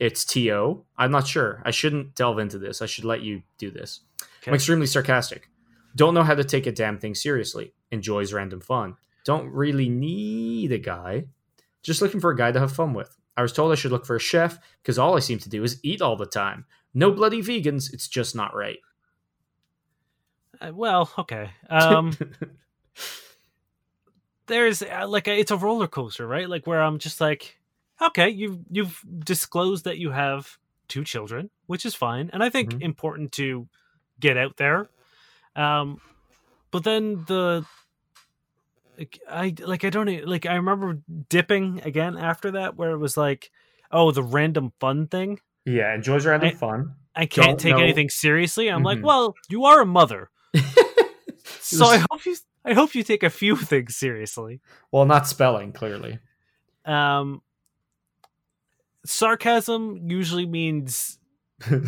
it's T.O. I'm not sure. I shouldn't delve into this. I should let you do this. Okay. I'm extremely sarcastic. Don't know how to take a damn thing seriously. Enjoys random fun. Don't really need a guy. Just looking for a guy to have fun with. I was told I should look for a chef because all I seem to do is eat all the time. No bloody vegans. It's just not right. Well, okay. There's like it's a roller coaster, right? Like where I'm just like, okay, you've disclosed that you have two children, which is fine. And I think important to get out there. But then I remember dipping again after that, where it was like, oh, the random fun thing. Yeah. Enjoys random fun. I can't take anything seriously. I'm like, well, you are a mother. So I hope you take a few things seriously. Well, not spelling, clearly. Sarcasm usually means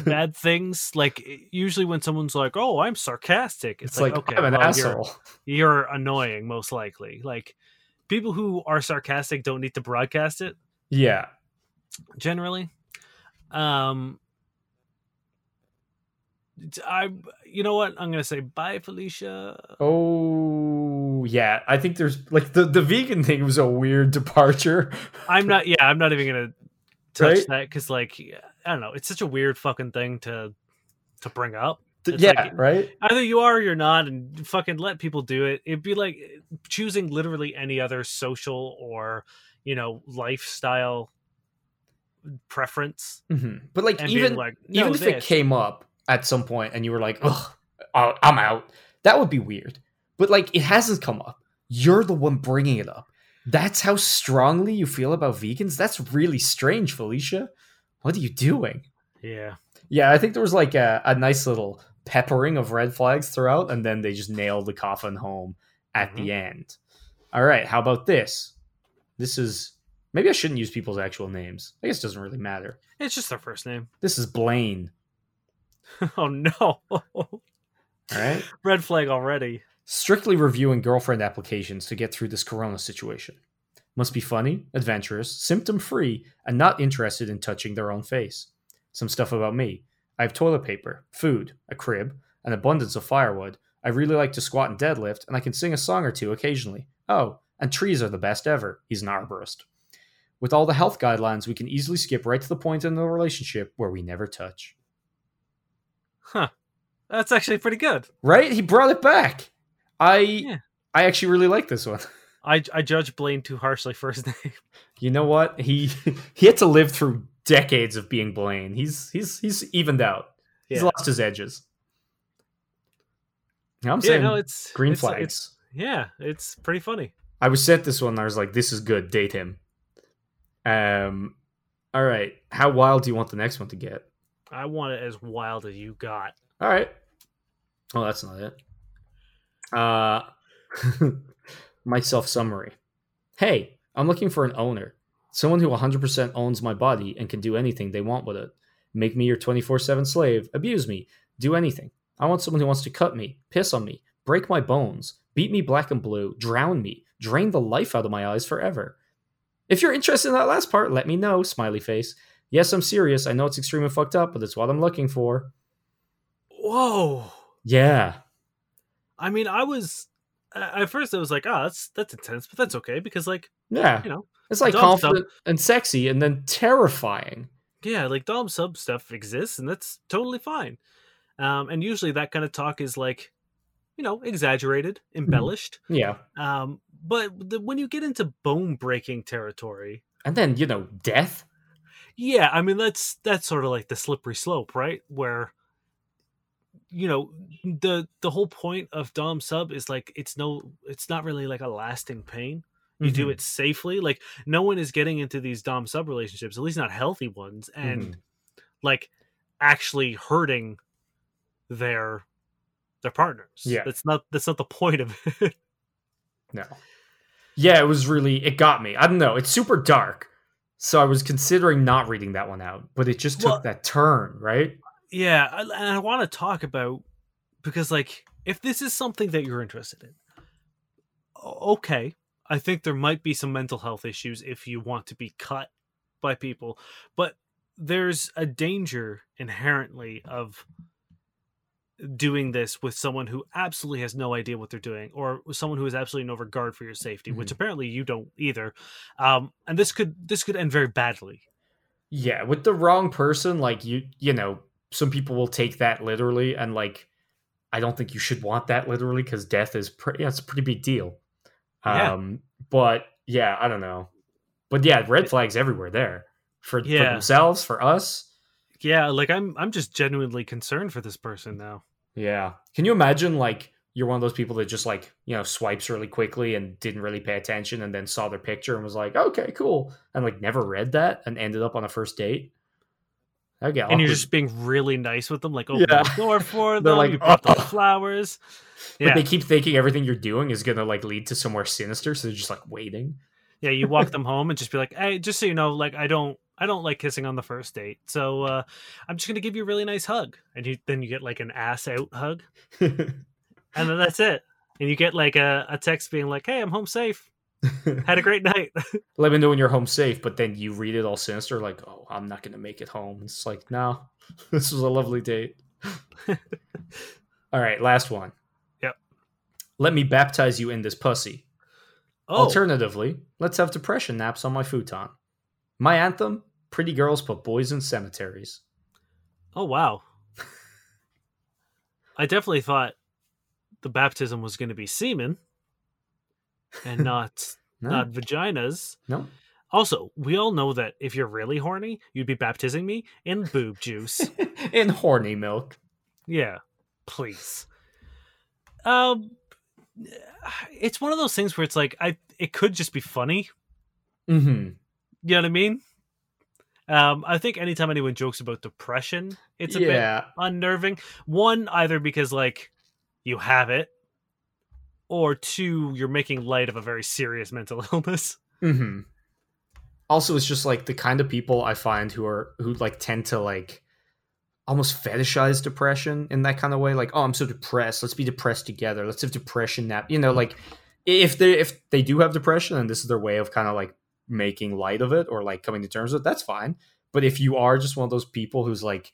bad things. Like usually when someone's like, "Oh, I'm sarcastic," it's like "Okay, I'm an asshole." You're annoying, most likely. Like people who are sarcastic don't need to broadcast it. Yeah, generally. You know what? I'm gonna say bye, Felicia. Oh yeah, I think there's like the vegan thing was a weird departure. I'm not even gonna touch that because like I don't know, it's such a weird fucking thing to bring up. It's right. Either you are or you're not, and fucking let people do it. It'd be like choosing literally any other social or lifestyle preference. But like even if it came up at some point and you were like, "Oh, I'm out," that would be weird. But like it hasn't come up. You're the one bringing it up. That's how strongly you feel about vegans? That's really strange, Felicia. What are you doing? Yeah. Yeah, I think there was like a nice little peppering of red flags throughout, and then they just nailed the coffin home at the end. All right, how about this? This is... Maybe I shouldn't use people's actual names. I guess it doesn't really matter. It's just their first name. This is Blaine. Oh, no. All right. Red flag already. Strictly reviewing girlfriend applications to get through this corona situation. Must be funny, adventurous, symptom-free, and not interested in touching their own face. Some stuff about me. I have toilet paper, food, a crib, an abundance of firewood. I really like to squat and deadlift, and I can sing a song or two occasionally. Oh, and trees are the best ever. He's an arborist. With all the health guidelines, we can easily skip right to the point in the relationship where we never touch. Huh. That's actually pretty good. Right? He brought it back. I actually really like this one. I judge Blaine too harshly for his name. You know what? He had to live through decades of being Blaine. He's evened out. Yeah. He's lost his edges. I'm saying it's green flags. It's pretty funny. I was sent this one and I was like, this is good. Date him. All right. How wild do you want the next one to get? I want it as wild as you got. All right. Oh, that's not it. My self-summary. Hey, I'm looking for an owner. Someone who 100% owns my body and can do anything they want with it. Make me your 24/7 slave. Abuse me. Do anything. I want someone who wants to cut me, piss on me, break my bones, beat me black and blue, drown me, drain the life out of my eyes forever. If you're interested in that last part, let me know, smiley face. Yes, I'm serious. I know it's extreme and fucked up, but it's what I'm looking for. Whoa. Yeah. I mean, at first I was like, that's intense, but that's okay because, like, yeah, you know, it's like confident and sexy and then terrifying. Yeah, like Dom sub stuff exists and that's totally fine. And usually that kind of talk is like, you know, exaggerated, embellished. Yeah. But when you get into bone breaking territory, and then, you know, death. Yeah, I mean, that's sort of like the slippery slope, right? Where, you know, the whole point of Dom sub is like, it's not really like a lasting pain. You do it safely. Like, no one is getting into these Dom sub relationships, at least not healthy ones, and like actually hurting their partners. Yeah, that's not the point of it. No. Yeah, it got me. I don't know. It's super dark. So I was considering not reading that one out, but it just took that turn, right? Yeah, and I want to talk about, because, like, if this is something that you're interested in, okay, I think there might be some mental health issues if you want to be cut by people, but there's a danger inherently of doing this with someone who absolutely has no idea what they're doing, or someone who has absolutely no regard for your safety, which apparently you don't either. And this could end very badly. Yeah. With the wrong person, like you know, some people will take that literally. And like, I don't think you should want that literally, because death is it's a pretty big deal. But yeah, I don't know. But yeah, red flags everywhere there for themselves, for us. Yeah, like I'm just genuinely concerned for this person now. Yeah. Can you imagine, like, you're one of those people that just, like, you know, swipes really quickly and didn't really pay attention and then saw their picture and was like, okay, cool. And, like, never read that and ended up on a first date. Okay, and you're just being really nice with them, like, open the door for them, like, you brought them flowers. Yeah. But they keep thinking everything you're doing is going to, like, lead to somewhere sinister, so they're just, like, waiting. Yeah, you walk them home and just be like, hey, just so you know, like, I don't like kissing on the first date, so I'm just going to give you a really nice hug. And then you get like an ass out hug. And then that's it. And you get like a text being like, hey, I'm home safe. Had a great night. Let me know when you're home safe. But then you read it all sinister, like, oh, I'm not going to make it home. It's like, no, this was a lovely date. All right, last one. Yep. Let me baptize you in this pussy. Oh. Alternatively, let's have depression naps on my futon. My anthem, pretty girls put boys in cemeteries. Oh, wow. I definitely thought the baptism was going to be semen and not vaginas. No. Also, we all know that if you're really horny, you'd be baptizing me in boob juice. In horny milk. Yeah, please. It's one of those things where it's like, it could just be funny. Mm-hmm. You know what I mean? I think anytime anyone jokes about depression, it's a bit unnerving. One, either because, like, you have it, or two, you're making light of a very serious mental illness. Mm-hmm. Also, it's just, like, the kind of people I find who like, tend to, like, almost fetishize depression in that kind of way. Like, oh, I'm so depressed. Let's be depressed together. Let's have depression nap. You know, like, if they do have depression and this is their way of kind of, like, making light of it or like coming to terms with it, that's fine. But if you are just one of those people who's like,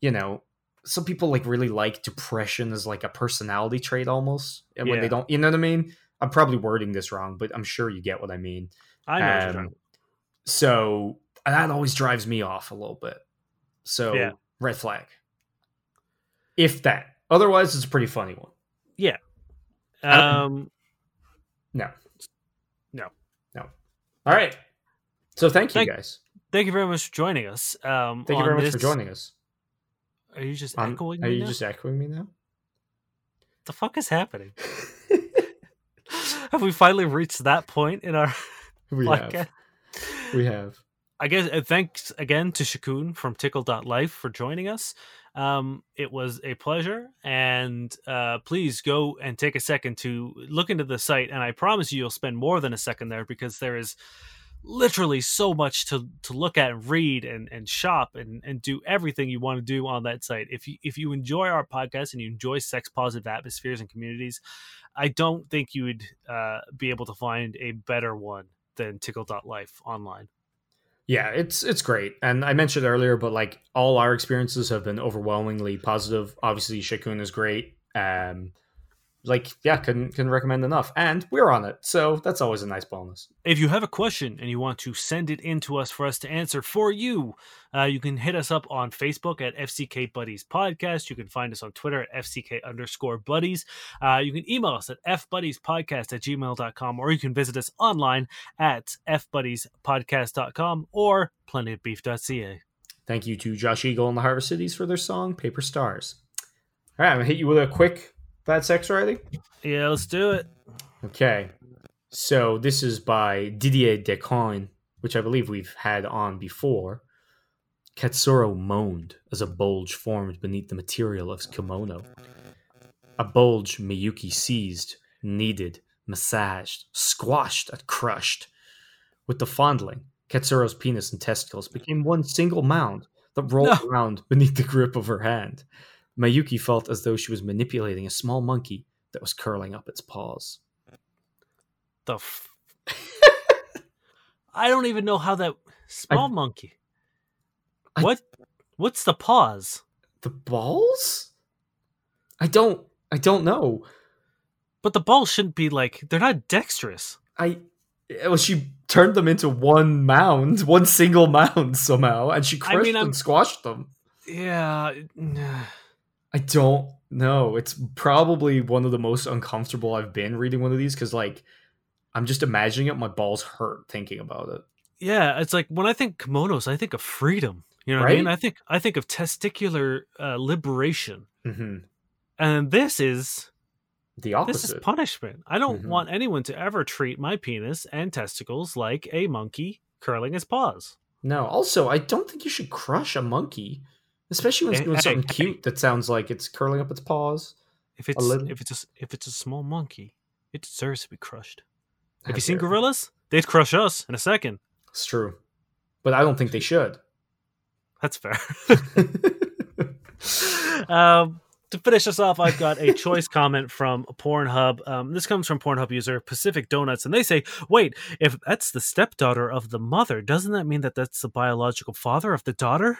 you know, some people like really like depression as like a personality trait almost, and when they don't, you know what I mean? I'm probably wording this wrong, but I'm sure you get what I mean. I know what you're talking. So that always drives me off a little bit. So red flag. If that. Otherwise, it's a pretty funny one. Yeah. No. All right. So thank you guys. Thank you very much for joining us. Thank you very much for joining us. Are you just echoing me now? Are you just echoing me now? What the fuck is happening? Have we finally reached that point in our podcast? We have. I guess thanks again to Shakun from Tickle.life for joining us. It was a pleasure, and please go and take a second to look into the site, and I promise you'll spend more than a second there, because there is literally so much to look at and read and shop and do everything you want to do on that site. If you enjoy our podcast and you enjoy sex positive atmospheres and communities, I don't think you would be able to find a better one than tickle.life online. Yeah, it's great. And I mentioned earlier, but like all our experiences have been overwhelmingly positive. Obviously, Shakun is great. Couldn't recommend enough. And we're on it. So that's always a nice bonus. If you have a question and you want to send it in to us for us to answer for you, you can hit us up on Facebook at FCK Buddies Podcast. You can find us on Twitter at FCK_buddies. You can email us at fbuddiespodcast@gmail.com, or you can visit us online at fbuddiespodcast.com or planetbeef.ca. Thank you to Josh Eagle and the Harvest Cities for their song, Paper Stars. All right, I'm going to hit you with a quick Bad Sex Writing? Yeah, let's do it. Okay. So this is by Didier Decoin, which I believe we've had on before. Katsuro moaned as a bulge formed beneath the material of his kimono. A bulge Miyuki seized, kneaded, massaged, squashed, and crushed. With the fondling, Katsuro's penis and testicles became one single mound that rolled around beneath the grip of her hand. Miyuki felt as though she was manipulating a small monkey that was curling up its paws. I don't even know how that... Small monkey? What? What's the paws? The balls? I don't know. But the balls shouldn't be like... They're not dexterous. She turned them into one mound. One single mound somehow. And she crushed and squashed them. Yeah... I don't know. It's probably one of the most uncomfortable I've been reading one of these, because like I'm just imagining it. My balls hurt thinking about it. Yeah, it's like when I think kimonos, I think of freedom. You know what I mean? I think of testicular liberation, and this is the opposite. This is punishment. I don't want anyone to ever treat my penis and testicles like a monkey curling his paws. No. Also, I don't think you should crush a monkey. Especially when it's doing something cute that sounds like it's curling up its paws. If it's a small monkey, it deserves to be crushed. Have you seen gorillas? They'd crush us in a second. It's true, but I don't think they should. That's fair. To finish us off, I've got a choice comment from Pornhub. This comes from Pornhub user Pacific Donuts, and they say, wait, if that's the stepdaughter of the mother, doesn't that mean that that's the biological father of the daughter?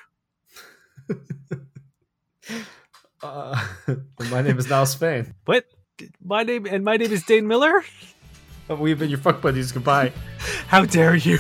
My name is Al Spain. What? My name is Dane Miller. We've been your fuck buddies. Goodbye. How dare you?